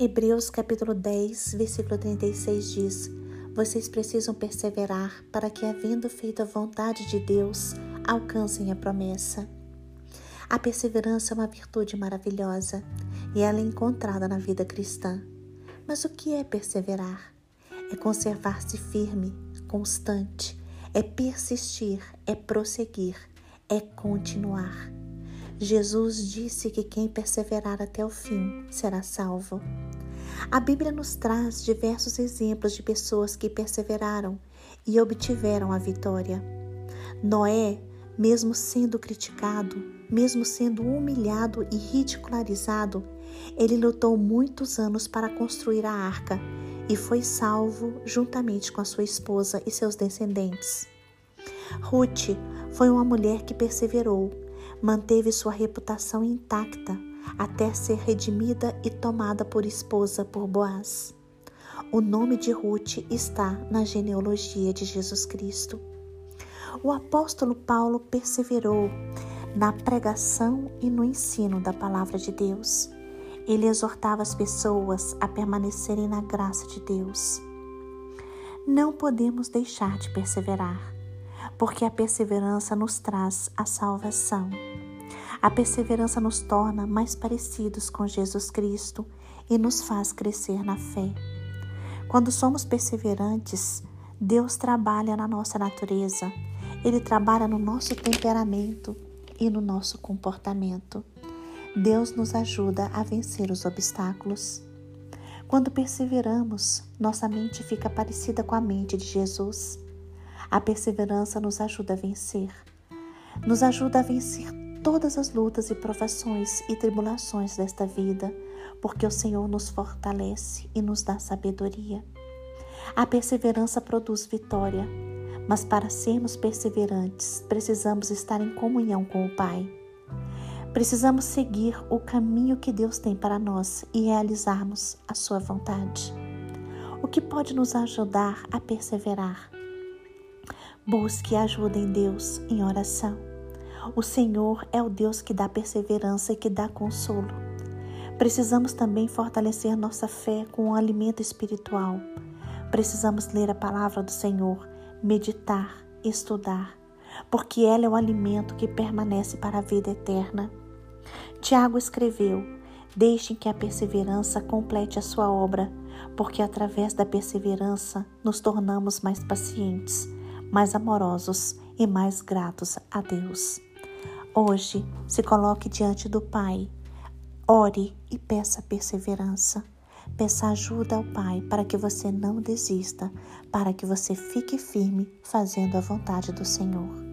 Hebreus capítulo 10, versículo 36 diz: vocês precisam perseverar para que, havendo feito a vontade de Deus, alcancem a promessa. A perseverança é uma virtude maravilhosa e ela é encontrada na vida cristã. Mas o que é perseverar? É conservar-se firme, constante, é persistir, é prosseguir, é continuar. Jesus disse que quem perseverar até o fim será salvo. A Bíblia nos traz diversos exemplos de pessoas que perseveraram e obtiveram a vitória. Noé, mesmo sendo criticado, mesmo sendo humilhado e ridicularizado, ele lutou muitos anos para construir a arca e foi salvo juntamente com a sua esposa e seus descendentes. Ruth foi uma mulher que perseverou, manteve sua reputação intacta até ser redimida e tomada por esposa por Boaz. O nome de Ruth está na genealogia de Jesus Cristo. O apóstolo Paulo perseverou na pregação e no ensino da palavra de Deus. Ele exortava as pessoas a permanecerem na graça de Deus. Não podemos deixar de perseverar, porque a perseverança nos traz a salvação. A perseverança nos torna mais parecidos com Jesus Cristo e nos faz crescer na fé. Quando somos perseverantes, Deus trabalha na nossa natureza. Ele trabalha no nosso temperamento e no nosso comportamento. Deus nos ajuda a vencer os obstáculos. Quando perseveramos, nossa mente fica parecida com a mente de Jesus. A perseverança nos ajuda a vencer. Nos ajuda a vencer todas as lutas e provações e tribulações desta vida, porque o Senhor nos fortalece e nos dá sabedoria. A perseverança produz vitória, mas para sermos perseverantes, precisamos estar em comunhão com o Pai. Precisamos seguir o caminho que Deus tem para nós e realizarmos a sua vontade. O que pode nos ajudar a perseverar? Busque ajuda em Deus em oração. O Senhor é o Deus que dá perseverança e que dá consolo. Precisamos também fortalecer nossa fé com o alimento espiritual. Precisamos ler a palavra do Senhor, meditar, estudar, porque ela é o alimento que permanece para a vida eterna. Tiago escreveu: deixem que a perseverança complete a sua obra, porque através da perseverança nos tornamos mais pacientes, mais amorosos e mais gratos a Deus. Hoje, se coloque diante do Pai, ore e peça perseverança. Peça ajuda ao Pai para que você não desista, para que você fique firme fazendo a vontade do Senhor.